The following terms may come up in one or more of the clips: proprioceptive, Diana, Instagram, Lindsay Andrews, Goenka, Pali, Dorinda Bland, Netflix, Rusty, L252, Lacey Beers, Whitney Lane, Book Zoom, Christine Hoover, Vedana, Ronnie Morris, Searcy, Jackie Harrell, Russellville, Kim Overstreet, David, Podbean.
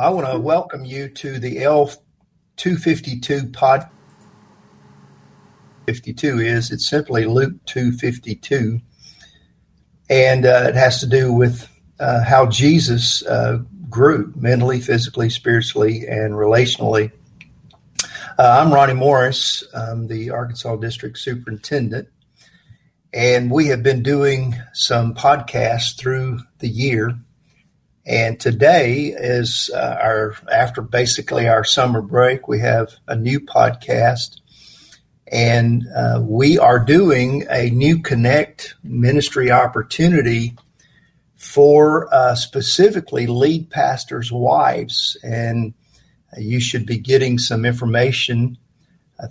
I want to welcome you to the L252 podcast. 52 is, it's simply Luke 2:52, and it has to do with how Jesus grew mentally, physically, spiritually, and relationally. I'm Ronnie Morris. I'm the Arkansas District Superintendent, and we have been doing some podcasts through the year. And today is our summer break. We have a new podcast, and we are doing a new Connect ministry opportunity for specifically lead pastors' wives. And you should be getting some information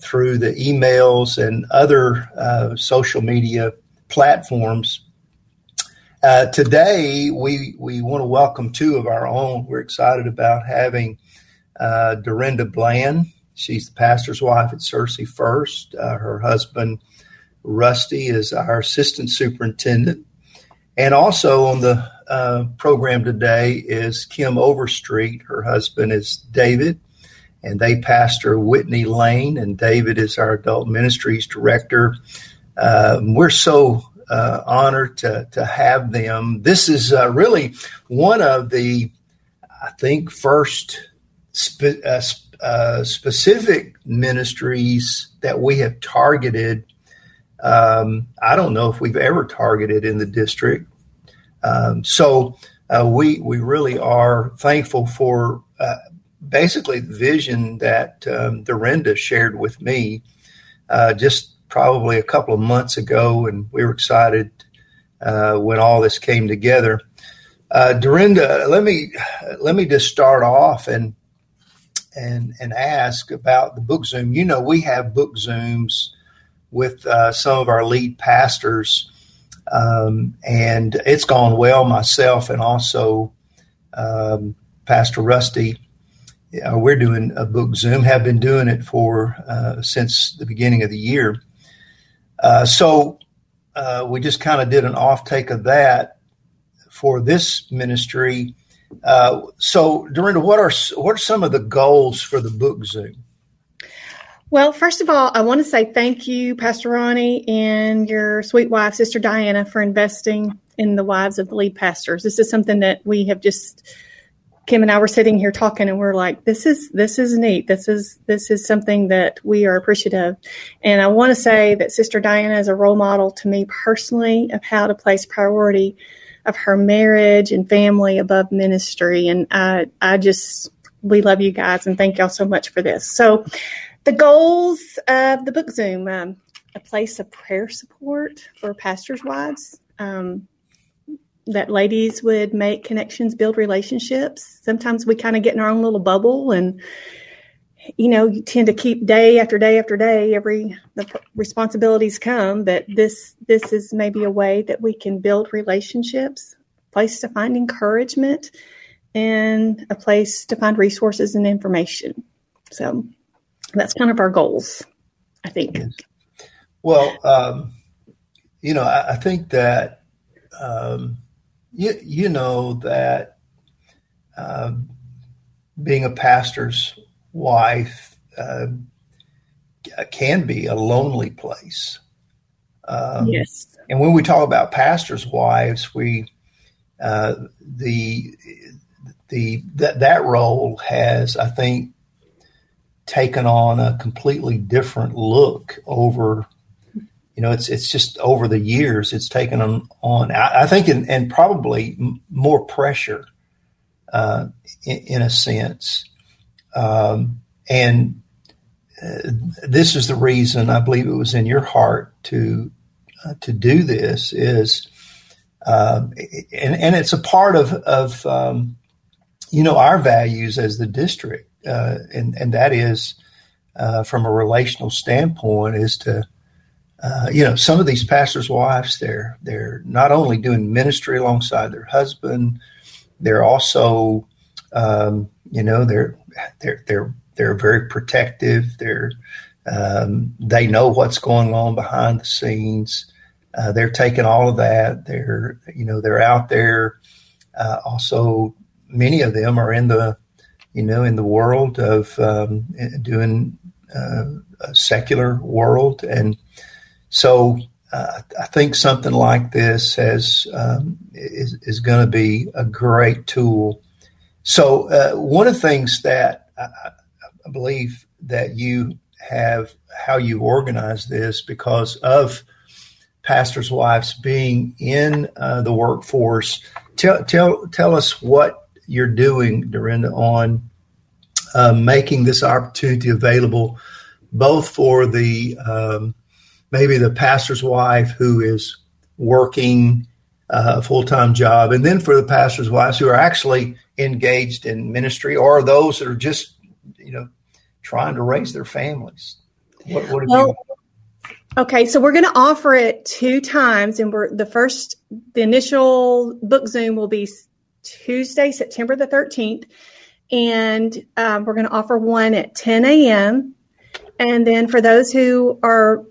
through the emails and other social media platforms. Today, we want to welcome two of our own. We're excited about having Dorinda Bland. She's the pastor's wife at Searcy First. Her husband, Rusty, is our assistant superintendent. And also on the program today is Kim Overstreet. Her husband is David, and they pastor Whitney Lane. And David is our adult ministries director. We're so honored to have them. This is really one of the, I think, first specific ministries that we have targeted. I don't know if we've ever targeted in the district. So we really are thankful for basically the vision that Dorinda shared with me just probably a couple of months ago, and we were excited when all this came together. Dorinda, let me just start off and ask about the book Zoom. You know, we have book Zooms with some of our lead pastors, and it's gone well. Myself and also Pastor Rusty, we're doing a book Zoom. Have been doing it for since the beginning of the year. So we just kind of did an off-take of that for this ministry. So, Dorinda, what are some of the goals for the book Zoom? Well, first of all, I want to say thank you, Pastor Ronnie, and your sweet wife, Sister Diana, for investing in the wives of the lead pastors. This is something that we have just, Kim and I were sitting here talking, and we're like, this is neat. This is something that we are appreciative. And I want to say that Sister Diana is a role model to me personally of how to place priority of her marriage and family above ministry. And we love you guys and thank y'all so much for this. So the goals of the book Zoom, a place of prayer support for pastors' wives, that ladies would make connections, build relationships. Sometimes we kind of get in our own little bubble, and you tend to keep day after day after day, the responsibilities come, but this is maybe a way that we can build relationships, a place to find encouragement, and a place to find resources and information. So that's kind of our goals, I think. Yes. Well, I think that, being a pastor's wife can be a lonely place. Yes. And when we talk about pastors' wives, we that role has, I think, taken on a completely different look over. It's just over the years it's taken on. I think, and probably more pressure in a sense. And this is the reason I believe it was in your heart to do this is, and it's a part of our values as the district. And that is, from a relational standpoint is to, some of these pastors' wives, they're not only doing ministry alongside their husband, they're also, they're very protective. They know what's going on behind the scenes. They're taking all of that. They're out there. Also, many of them are in the you know, in the world of doing a secular world. And so I think something like this has is going to be a great tool. So one of the things that I believe that you have, how you organize this, because of pastors' wives being in the workforce, tell us what you're doing, Dorinda, on making this opportunity available both for the maybe the pastor's wife who is working a full-time job, and then for the pastor's wives who are actually engaged in ministry, or those that are just, you know, trying to raise their families. What have you? Okay, so we're going to offer it 2 times, and the initial book Zoom will be Tuesday, September the 13th, and we're going to offer one at 10 a.m. And then for those who are,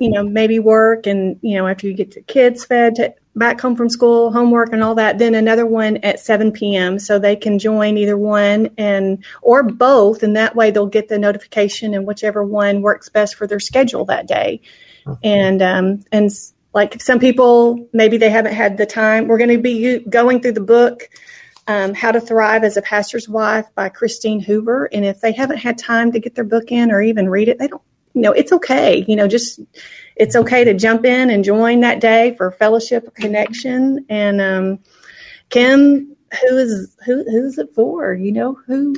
you know, maybe work and, you know, after you get the kids fed, back home from school, homework and all that, then another one at 7 p.m. So they can join either one or both. And that way they'll get the notification and whichever one works best for their schedule that day. Okay. And like some people, maybe they haven't had the time. We're going to be going through the book, How to Thrive as a Pastor's Wife by Christine Hoover. And if they haven't had time to get their book in or even read it, they don't. You know, it's okay, you know, just, it's okay to jump in and join that day for fellowship or connection. And, Kim, who's it for? You know, who?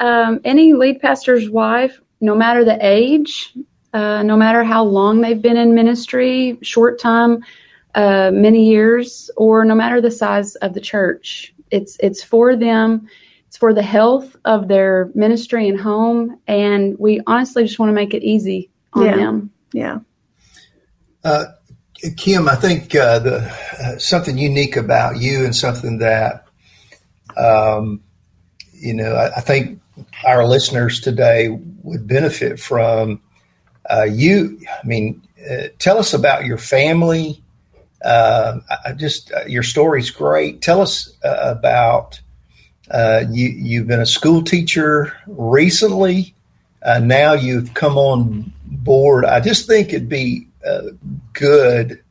Any lead pastor's wife, no matter the age, no matter how long they've been in ministry, short time, many years, or no matter the size of the church, it's for them. It's for the health of their ministry and home, and we honestly just want to make it easy on them. Yeah. Kim, I think something unique about you, and something that, you know, I think our listeners today would benefit from. Tell us about your family. Your story's great. Tell us about. You've been a school teacher recently. Now you've come on board. I just think it'd be good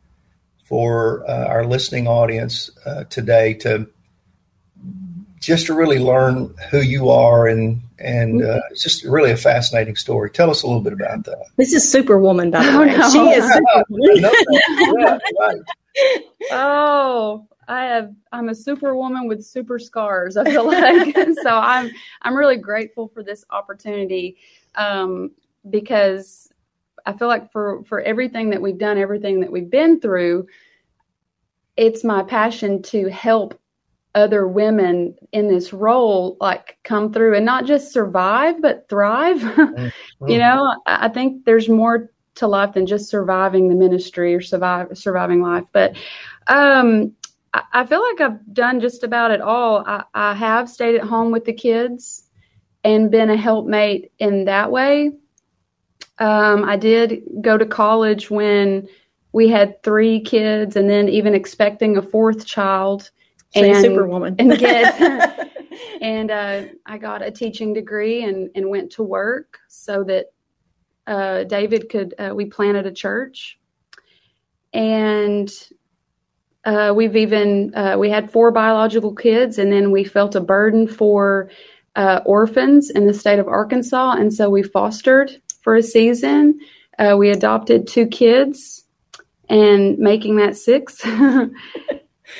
for our listening audience today to just to really learn who you are, and it's just really a fascinating story. Tell us a little bit about that. This is Superwoman, by the way. No. She is Superwoman. Right. Oh. I'm a superwoman with super scars, I feel like. So I'm really grateful for this opportunity, because I feel like for everything that we've done, everything that we've been through, it's my passion to help other women in this role, like, come through and not just survive, but thrive. Mm-hmm. You know, I think there's more to life than just surviving the ministry or surviving life. But, I feel like I've done just about it all. I have stayed at home with the kids and been a helpmate in that way. I did go to college when we had 3 kids, and then even expecting a 4th child. And Superwoman. And get, and I got a teaching degree and went to work so that David could, we planted a church. And we've even, we had 4 biological kids, and then we felt a burden for orphans in the state of Arkansas. And so we fostered for a season. We adopted 2 kids, and making that 6.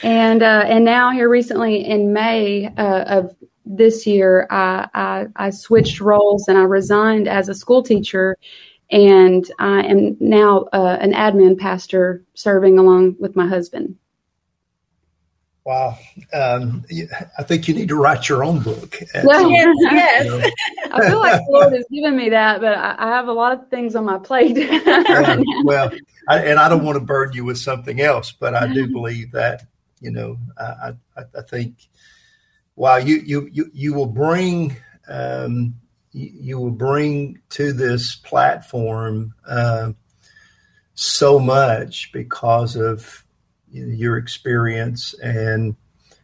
And now here recently in May of this year, I switched roles and I resigned as a school teacher. And I am now an admin pastor serving along with my husband. Wow. I think you need to write your own book. Well, yes. You know. I feel like the Lord has given me that, but I have a lot of things on my plate. Well, I don't want to burden you with something else, but I do believe that, you know, I think, wow, you will bring, you will bring to this platform so much because of your experience and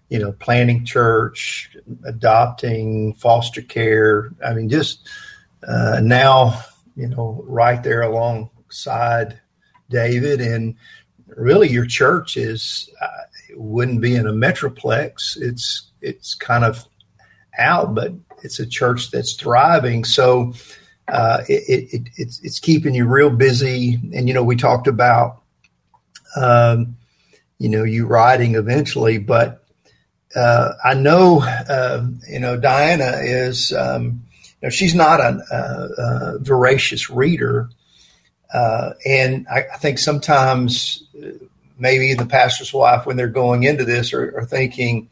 you know, planning church, adopting, foster care. I mean, just now, you know, right there alongside David. And really your church is, it wouldn't be in a metroplex. It's kind of out, but it's a church that's thriving. So it's keeping you real busy. And, you know, we talked about, you know, you writing eventually, but I know, you know, Diana is, you know, she's not a voracious reader. And I think sometimes maybe the pastor's wife, when they're going into this, are thinking,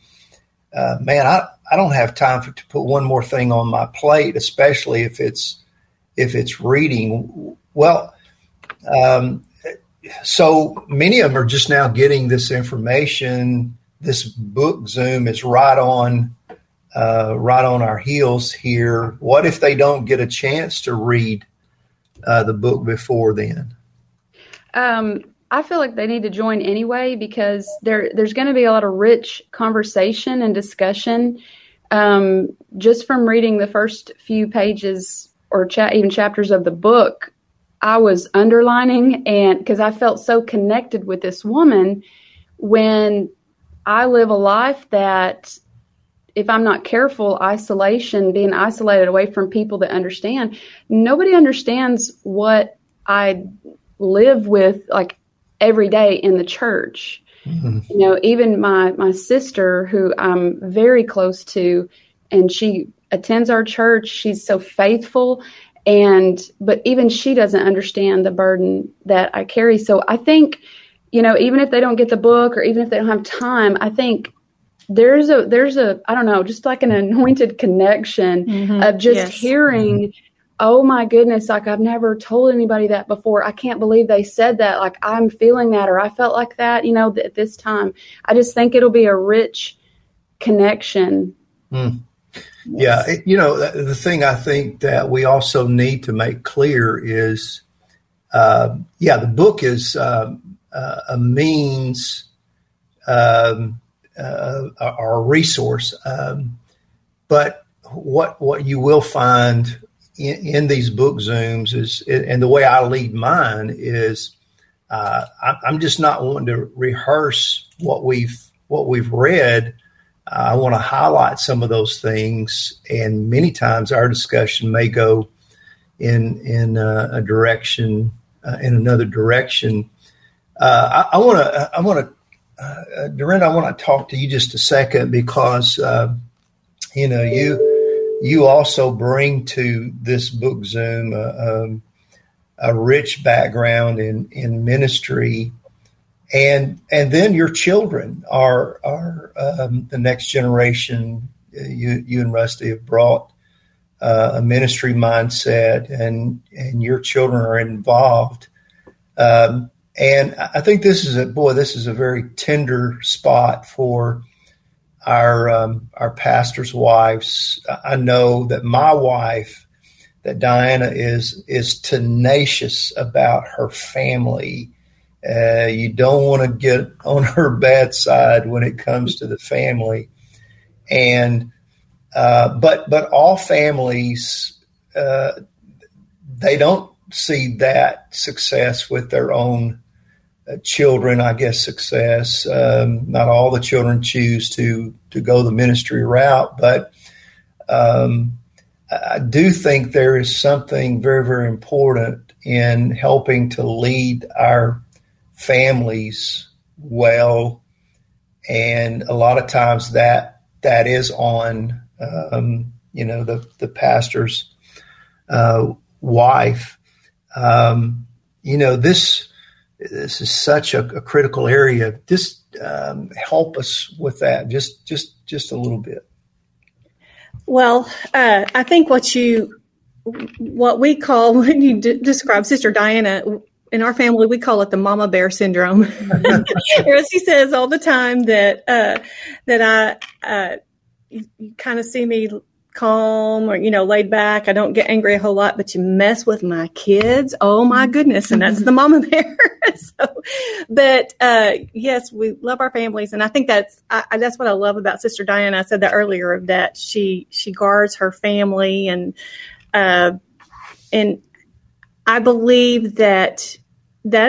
man, I don't have time to put one more thing on my plate, especially if it's reading. Well, so many of them are just now getting this information. This book Zoom is right on our heels here. What if they don't get a chance to read the book before then? I feel like they need to join anyway, because there's going to be a lot of rich conversation and discussion just from reading the first few pages or even chapters of the book. I was underlining, and because I felt so connected with this woman when I live a life that, if I'm not careful, isolation, being isolated away from people that understand. Nobody understands what I live with, like, every day in the church. Mm-hmm. You know, even my sister, who I'm very close to, and she attends our church. She's so faithful. But even she doesn't understand the burden that I carry. So I think, you know, even if they don't get the book, or even if they don't have time, I think there's a, I don't know, just like an anointed connection of just hearing, oh my goodness, like, I've never told anybody that before. I can't believe they said that. Like, I'm feeling that, or I felt like that, you know, at this time. I just think it'll be a rich connection. Mm. Yes. Yeah. You know, the thing I think that we also need to make clear is, the book is, a means, or a resource. But what you will find in these book Zooms is, and the way I lead mine is, I'm just not wanting to rehearse what we've read. I want to highlight some of those things. And many times our discussion may go in another direction. Dorinda, I want to talk to you just a second, because, you know, you also bring to this book Zoom a rich background in ministry, and then your children are the next generation. You and Rusty have brought a ministry mindset, and your children are involved. And I think this is a very tender spot for our pastors' wives. I know that my wife, that Diana is tenacious about her family. You don't want to get on her bad side when it comes to the family. And, but all families, they don't see that success with their own children, I guess, success. Not all the children choose to go the ministry route, but I do think there is something very, very important in helping to lead our families well. And a lot of times that is on, you know, the pastor's wife. You know, this is such a critical area. Just help us with that, just a little bit. Well, I think what we call, when you describe Sister Diana, in our family, we call it the mama bear syndrome. Rusty says all the time that I, you kind of see me calm or, you know, laid back. I don't get angry a whole lot, but you mess with my kids. Oh my goodness. And that's the mama bear. But yes, we love our families. And I think that's what I love about Sister Diana. I said that earlier, of that she guards her family. And I believe that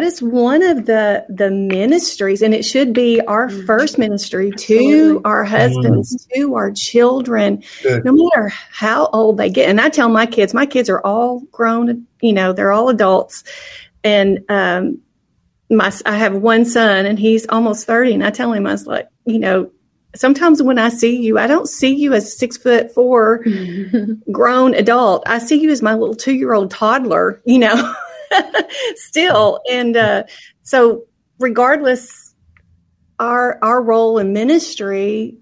is one of the ministries, and it should be our first ministry to our husbands, to our children, no matter how old they get. And I tell my kids are all grown, you know, they're all adults. And I have one son, and he's almost 30. And I tell him, I was like, you know, sometimes when I see you, I don't see you as 6'4" grown adult. I see you as my little 2-year-old toddler, you know. Still. And so regardless, our role in ministry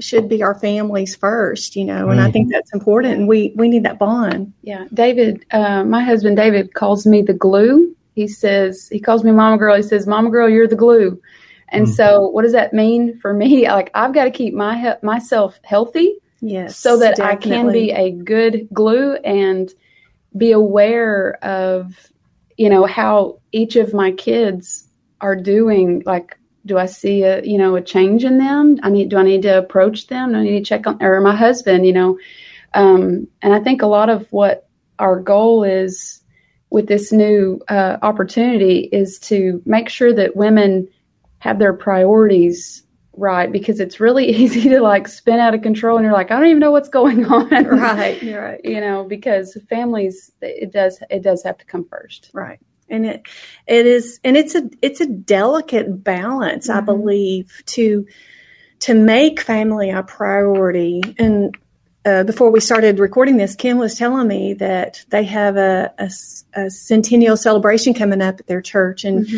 should be our families first, you know, and I think that's important. And we need that bond. Yeah. David, my husband, David, calls me the glue. He calls me mama girl. He says, mama girl, you're the glue. And so what does that mean for me? Like, I've got to keep myself healthy. Yes, so that definitely. I can be a good glue and be aware of, you know, how each of my kids are doing. Like, do I see a change in them? Do I need to approach them? Do I need to check on, or my husband, you know? And I think a lot of what our goal is with this new opportunity is to make sure that women have their priorities right, because it's really easy to like spin out of control, and you're like, I don't even know what's going on. Right, you're right. You know, because families, it does have to come first. Right, and it's a delicate balance, I believe, to make family a priority. And before we started recording this, Kim was telling me that they have a centennial celebration coming up at their church, and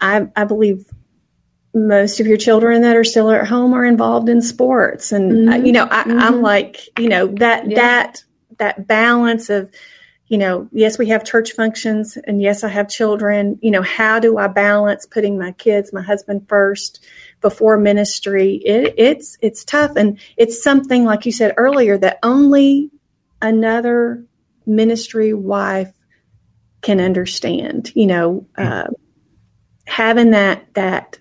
I believe most of your children that are still at home are involved in sports. And, you know, I'm like, you know, that balance of, you know, yes, we have church functions, and yes, I have children. You know, how do I balance putting my kids, my husband first before ministry? It's tough. And it's something, like you said earlier, that only another ministry wife can understand, you know, having that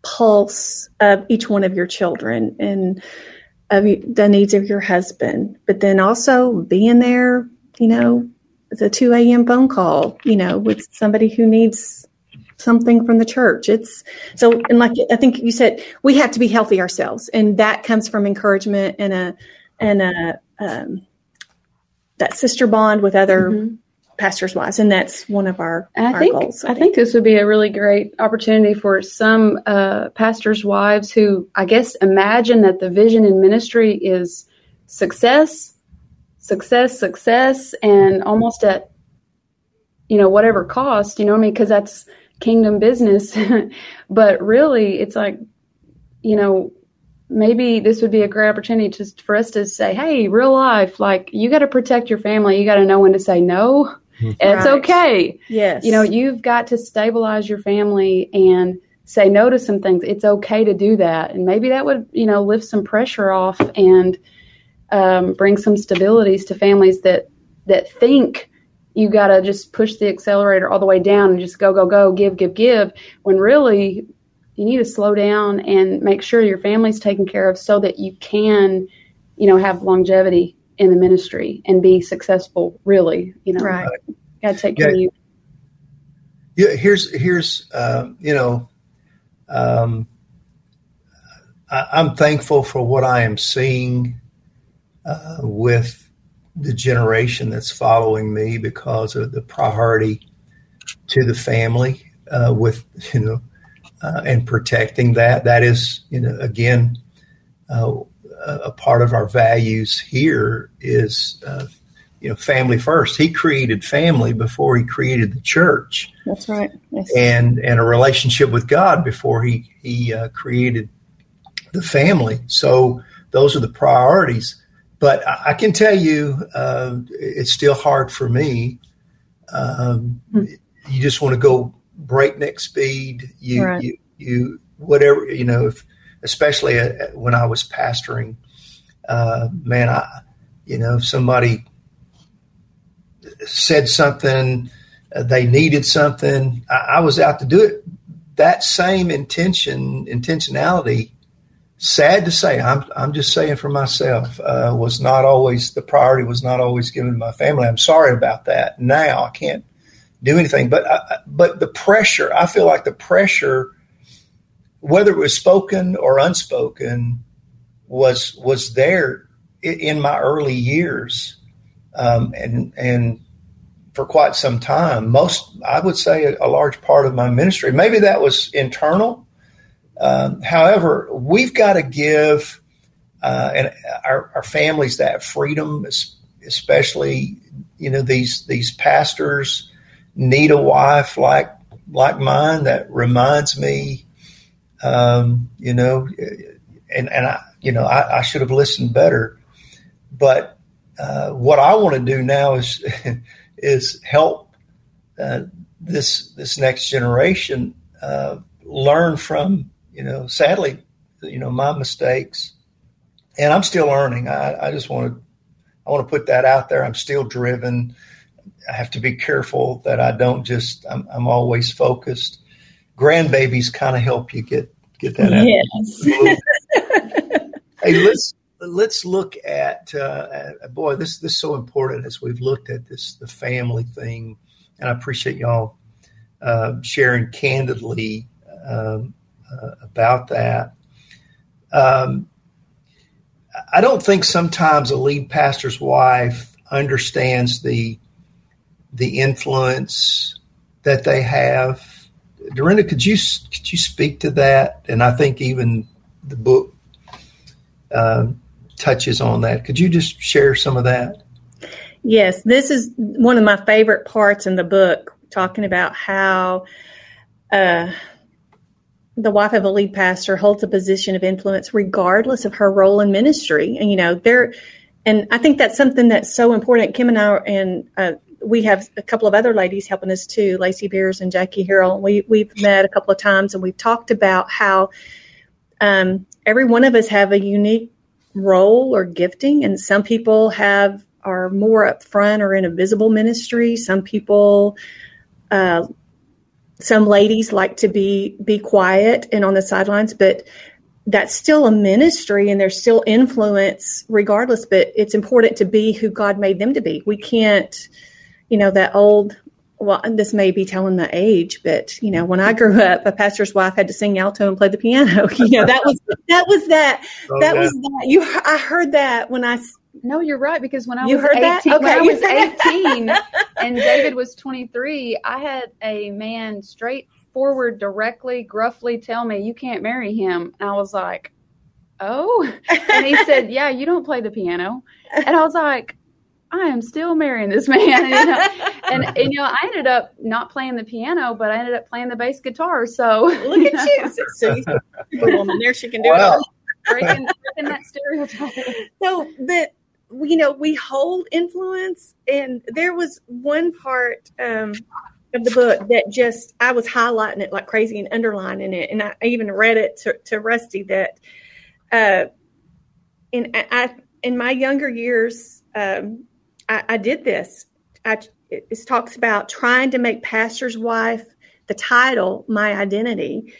pulse of each one of your children and of the needs of your husband, but then also being there, you know, the 2 a.m. phone call, you know, with somebody who needs something from the church. And like I think you said, we have to be healthy ourselves, and that comes from encouragement and that sister bond with other pastors' wives, and that's one of our goals. I think this would be a really great opportunity for some pastors' wives who, I guess, imagine that the vision in ministry is success, success, success, and almost at, you know, whatever cost, you know what I mean? Because that's kingdom business. But really, it's like, you know, maybe this would be a great opportunity for us to say, hey, real life, like, you got to protect your family. You got to know when to say no. It's okay. Yes. You know, you've got to stabilize your family and say no to some things. It's okay to do that. And maybe that would, you know, lift some pressure off and bring some stabilities to families that think you got to just push the accelerator all the way down and just go, go, go, give, give, give, when really you need to slow down and make sure your family's taken care of so that you can, you know, have longevity in the ministry and be successful, really, you know. Right. Got to take care of you. Yeah, I'm thankful for what I am seeing with the generation that's following me because of the priority to the family with, you know, and protecting that is, you know, again, a part of our values here is, you know, family first. He created family before he created the church. That's right. Yes. And a relationship with God before he created the family. So those are the priorities. But I can tell you, it's still hard for me. You just want to go breakneck speed, you whatever, you know, especially when I was pastoring man, if somebody said something, they needed something, I was out to do it. That same intentionality, sad to say, I'm just saying for myself, was not always the priority, was not always given to my family. I'm sorry about that. Now I can't do anything, but the pressure, I feel like the pressure, whether it was spoken or unspoken, was there in my early years, and for quite some time. I would say a large part of my ministry. Maybe that was internal. However, we've got to give and our families that freedom, especially these pastors need a wife like mine that reminds me, and I should have listened better. But what I want to do now is is help this next generation learn from. Sadly, my mistakes, and I'm still learning. I just want to put that out there. I'm still driven. I have to be careful that I don't just, I'm always focused. Grandbabies kind of help you get that out. Yes. Hey, let's look at, boy, this is so important as we've looked at this, the family thing. And I appreciate y'all sharing candidly about that. I don't think sometimes a lead pastor's wife understands the influence that they have. Dorinda, could you speak to that? And I think even the book touches on that. Could you just share some of that? Yes, this is one of my favorite parts in the book, talking about how the wife of a lead pastor holds a position of influence regardless of her role in ministry. And, and I think that's something that's so important. Kim and I, we have a couple of other ladies helping us too, Lacey Beers and Jackie Harrell. We've met a couple of times and we've talked about how every one of us have a unique role or gifting. And some people are more up front or in a visible ministry. Some people, some ladies like to be quiet and on the sidelines, but that's still a ministry and there's still influence regardless, but it's important to be who God made them to be. We can't, that old, well, this may be telling my age, but when I grew up, a pastor's wife had to sing alto and play the piano. I heard that when no, you're right. Because when I was 18 and David was 23, I had a man straightforward, directly, gruffly tell me, you can't marry him. And I was like, oh, and he said, yeah, you don't play the piano. And I was like, I am still marrying this man. I ended up not playing the piano, but I ended up playing the bass guitar. So look at you. So you there she can do it. Breaking that stereotype. So, but we hold influence, and there was one part of the book that just, I was highlighting it like crazy and underlining it. And I even read it to Rusty that, in my younger years, I did this. It talks about trying to make pastor's wife, the title, my identity.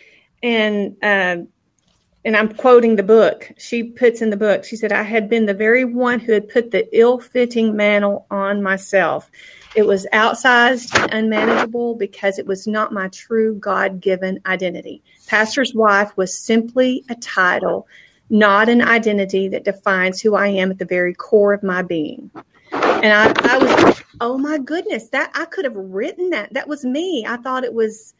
And I'm quoting the book. She puts in the book, she said, I had been the very one who had put the ill-fitting mantle on myself. It was outsized and unmanageable because it was not my true God-given identity. Pastor's wife was simply a title, not an identity that defines who I am at the very core of my being. And I was like, oh, my goodness, that I could have written that. That was me. I thought that was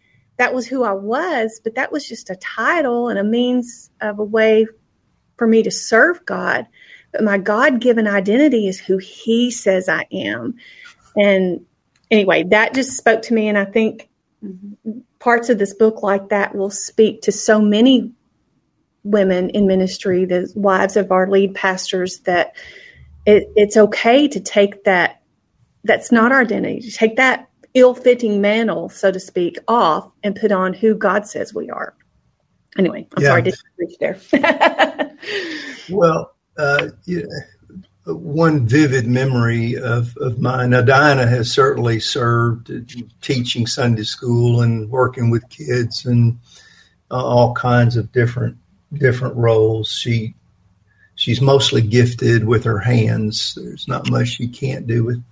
who I was, but that was just a title and a means of a way for me to serve God. But my God-given identity is who He says I am. And anyway, that just spoke to me. And I think parts of this book like that will speak to so many women in ministry, the wives of our lead pastors, that it's okay to take that. That's not our identity. To take that ill-fitting mantle, so to speak, off and put on who God says we are. Anyway, I'm sorry I didn't reach there. Well, one vivid memory of mine. Now, Diana has certainly served teaching Sunday school and working with kids and all kinds of different roles. She's mostly gifted with her hands. There's not much she can't do with,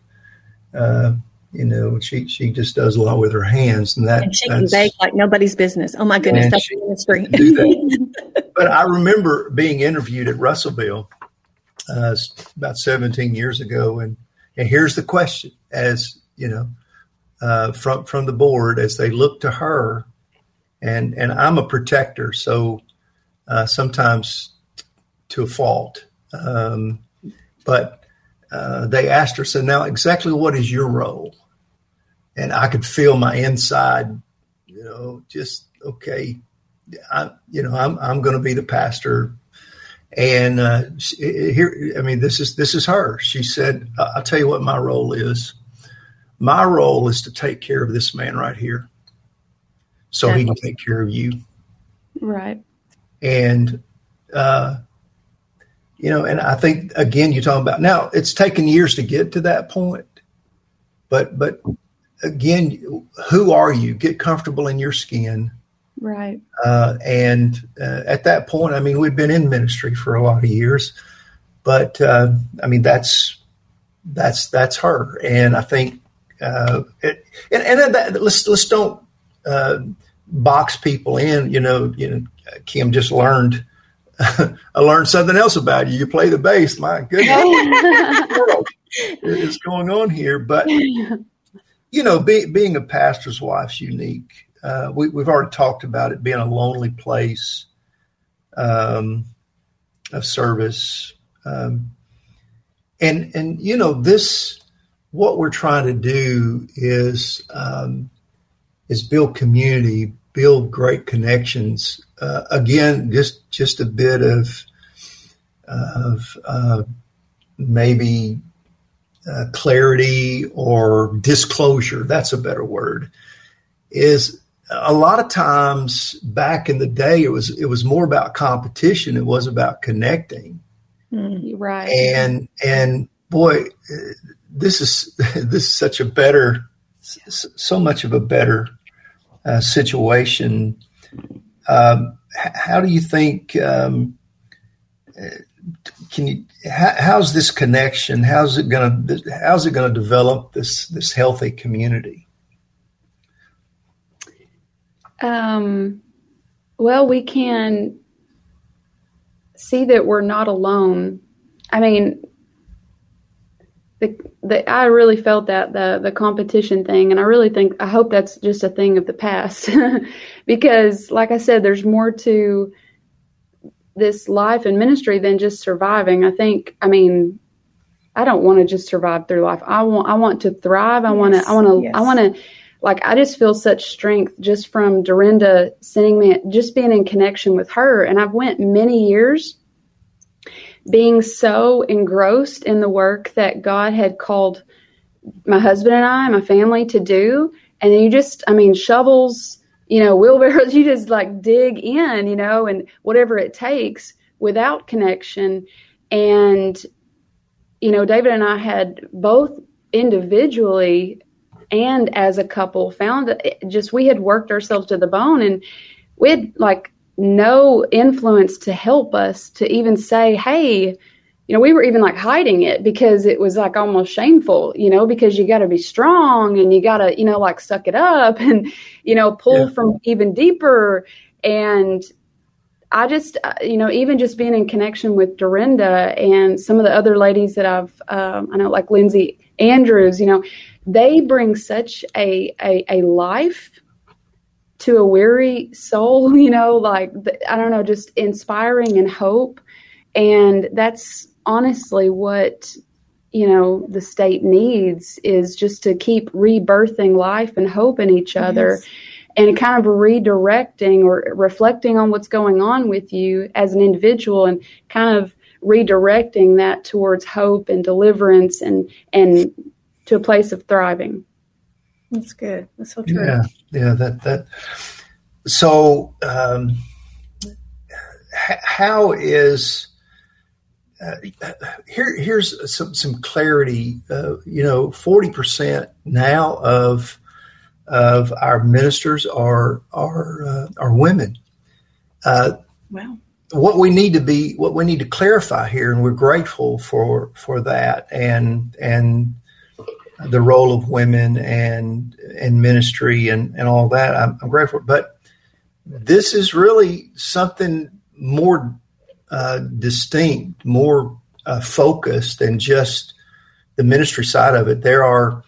she just does a lot with her hands, and she can bake like nobody's business. Oh my goodness, that's the industry. But I remember being interviewed at Russellville about 17 years ago, and here's the question, as you know, from the board as they look to her, and I'm a protector, so sometimes to a fault, but. They asked her, so now exactly what is your role? And I could feel my inside, okay. I'm going to be the pastor. And this is her. She said, I'll tell you what my role is. My role is to take care of this man right here so he can take care of you. Right. And, and I think, again, you're talking about now it's taken years to get to that point. But again, who are you? Get comfortable in your skin. Right. And at that point, we've been in ministry for a lot of years. But, that's her. And I think let's don't box people in. Kim just learned. I learned something else about you. You play the bass. My goodness, what is going on here? But being a pastor's wife's unique. We've already talked about it being a lonely place of service, and this. What we're trying to do is build community. Build great connections. Again, just a bit of maybe clarity or disclosure. That's a better word. Is a lot of times back in the day, it was more about competition. It was about connecting. Right. And boy, this is such a better, so much of a better. Situation. How do you think? How's this connection? How's it going to develop this healthy community? Well, we can see that we're not alone. I really felt that the competition thing, and I hope that's just a thing of the past, because like I said, there's more to this life and ministry than just surviving. I don't want to just survive through life. I want to thrive. I just feel such strength just from Dorinda sending me, just being in connection with her. And I've went many years being so engrossed in the work that God had called my husband and I, my family, to do. And then you just, shovels, wheelbarrows, you just like dig in, and whatever it takes without connection. And, David and I had both individually and as a couple found that we had worked ourselves to the bone, and we had no influence to help us to even say, hey, we were even hiding it, because it was almost shameful, because you got to be strong and you got to, suck it up and, pull from even deeper. And I just, even just being in connection with Dorinda and some of the other ladies that I've, I know like Lindsay Andrews, they bring such a life to a weary soul, just inspiring and hope. And that's honestly what, the state needs, is just to keep rebirthing life and hope in each other. Yes. And kind of redirecting or reflecting on what's going on with you as an individual, and kind of redirecting that towards hope and deliverance and to a place of thriving. That's good. That's so true. Yeah. That. So, how is here's some clarity. 40% now of our ministers are women. Wow. What we need to clarify here, and we're grateful for that and the role of women and ministry and all that. I'm grateful, but this is really something more distinct, more focused than just the ministry side of it. There are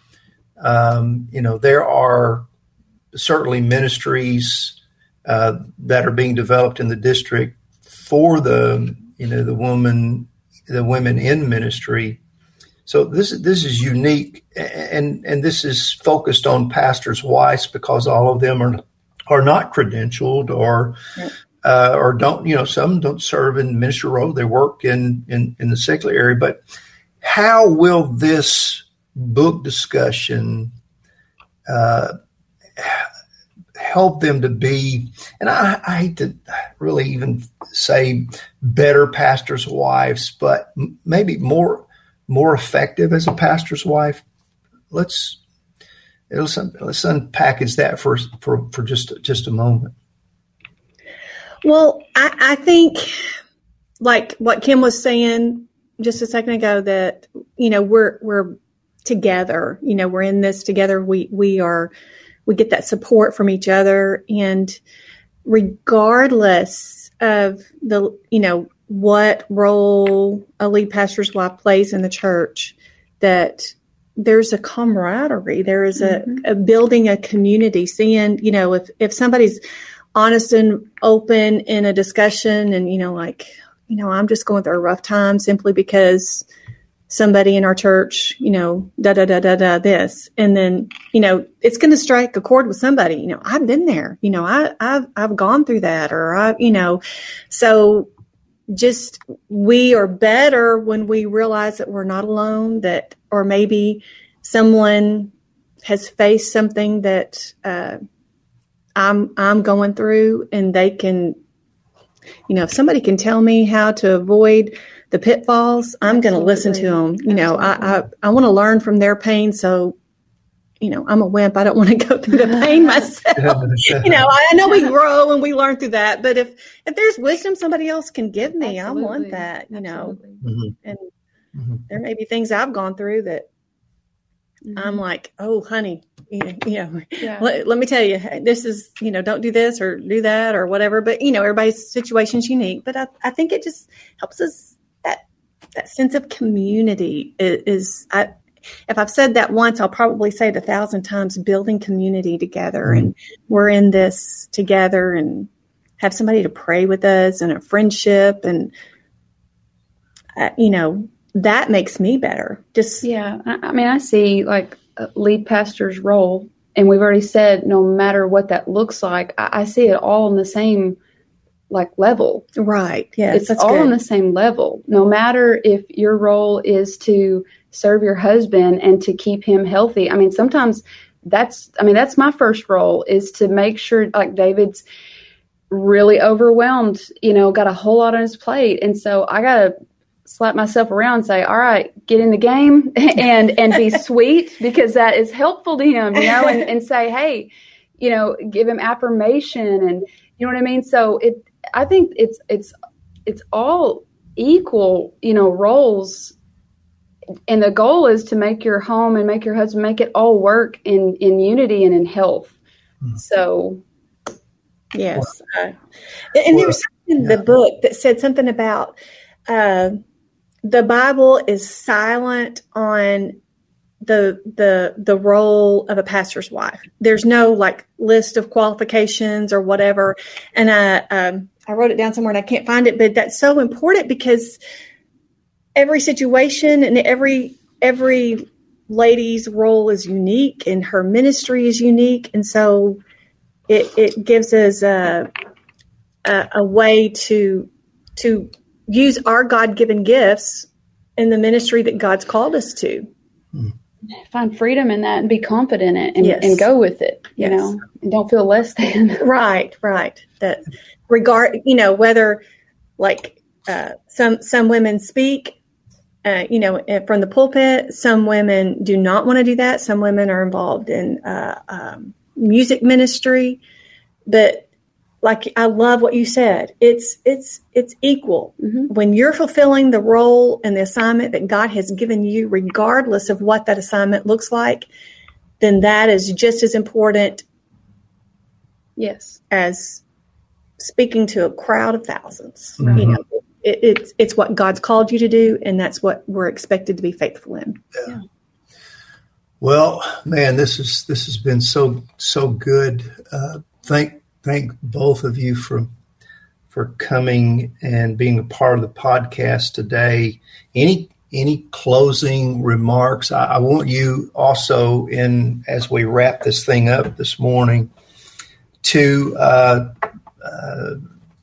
certainly ministries that are being developed in the district for the women in ministry. So this is unique, and this is focused on pastors' wives because all of them are not credentialed or don't, some don't serve in ministry role. They work in the secular area. But how will this book discussion help them to be, and I hate to really even say better pastors' wives, but maybe more effective as a pastor's wife? Let's unpackage that for just a moment. Well, I think, like what Kim was saying just a second ago, that, we're together, we're in this together. We get that support from each other, and regardless of the, what role a lead pastor's wife plays in the church, that there's a camaraderie. There is a building a community, seeing, if somebody's honest and open in a discussion and, I'm just going through a rough time simply because somebody in our church, this. And then, it's going to strike a chord with somebody. I've been there, I've gone through that, or so just we are better when we realize that we're not alone, that, or maybe someone has faced something that I'm going through, and they can, if somebody can tell me how to avoid the pitfalls, I'm going to listen to them. I want to learn from their pain. So, I'm a wimp. I don't want to go through the pain myself. I know we grow and we learn through that, but if there's wisdom somebody else can give me, I want that, and there may be things I've gone through that I'm like, oh, honey, let me tell you, this is, don't do this or do that or whatever. But, everybody's situation's unique, but I think it just helps us. That sense of community is, if I've said that once, I'll probably say it 1,000 times, building community together. Mm-hmm. And we're in this together, and have somebody to pray with us, and a friendship. And, that makes me better. I see, like, a lead pastor's role, and we've already said, no matter what that looks like, I see it all in the same, like, level. Right. Yeah. It's all good. On the same level. No matter if your role is to serve your husband and to keep him healthy. Sometimes that's my first role, is to make sure, like, David's really overwhelmed, got a whole lot on his plate. And so I got to slap myself around and say, all right, get in the game and be sweet, because that is helpful to him, and say, hey, give him affirmation, and you know what I mean? So I think it's all equal, roles, and the goal is to make your home and make your husband, make it all work in unity and in health. Mm-hmm. So, yes. There was something in the book that said something about the Bible is silent on the role of a pastor's wife. There's no, like, list of qualifications or whatever. And I wrote it down somewhere and I can't find it, but that's so important, because every situation and every lady's role is unique, and her ministry is unique. And so it gives us a way to use our God-given gifts in the ministry that God's called us to. Mm-hmm. Find freedom in that and be confident in it, and, yes, and go with it, and don't feel less than. Right. That regard, whether, like, some women speak, you know, from the pulpit. Some women do not want to do that. Some women are involved in music ministry. But like, I love what you said. It's equal. Mm-hmm. When you're fulfilling the role and the assignment that God has given you, regardless of what that assignment looks like, then that is just as important. Yes. As speaking to a crowd of thousands. Mm-hmm. You know, it's what God's called you to do, and that's what we're expected to be faithful in. Yeah. Well, man, this has been so good. Thank both of you for coming and being a part of the podcast today. Any closing remarks? I want you also, as we wrap this thing up this morning, to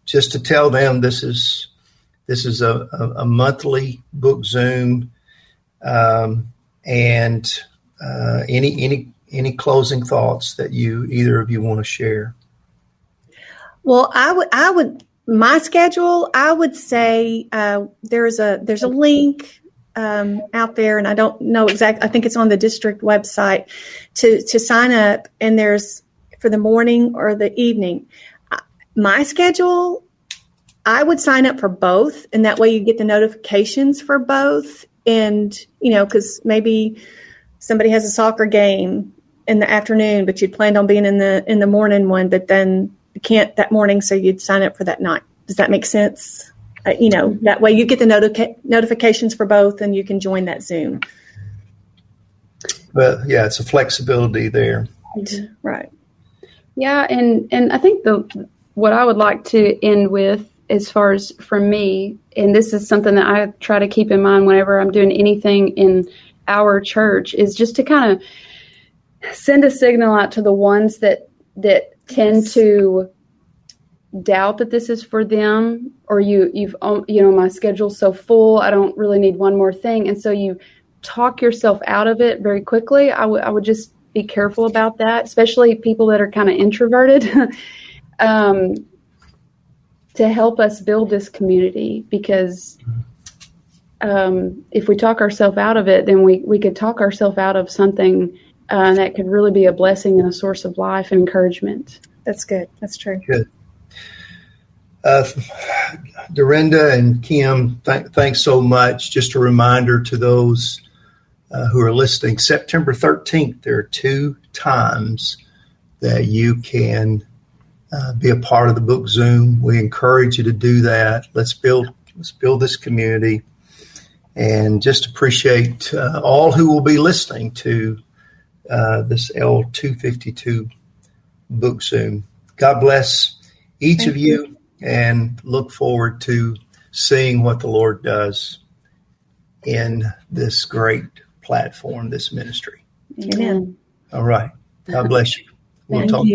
just to tell them this is a monthly book Zoom, and any closing thoughts that either of you want to share. Well, I would say there's a link out there, and I don't know exactly. I think it's on the district website to sign up, and there's for the morning or the evening. My schedule, I would sign up for both, and that way you get the notifications for both. And you know, because maybe somebody has a soccer game in the afternoon, but you'd planned on being in the morning one, but then you can't that morning, so you'd sign up for that night. Does that make sense? You know, that way you get the notifications for both, and you can join that Zoom. Well, yeah, it's a flexibility there. Right. Yeah, and I think what I would like to end with, as far as from me, and this is something that I try to keep in mind whenever I'm doing anything in our church, is just to kind of send a signal out to the ones that tend to doubt that this is for them, or you've my schedule's so full, I don't really need one more thing. And so you talk yourself out of it very quickly. I would just be careful about that, especially people that are kind of introverted, to help us build this community, because if we talk ourselves out of it, then we could talk ourselves out of something that could really be a blessing and a source of life and encouragement. That's good. That's true. Good. Dorinda and Kim, thanks so much. Just a reminder to those who are listening, September 13th, there are 2 times that you can be a part of the book Zoom. We encourage you to do that. Let's build this community, and just appreciate all who will be listening to this L252 book Zoom. God bless each of you, and look forward to seeing what the Lord does in this great platform, this ministry. Amen. All right. God bless you. We'll talk.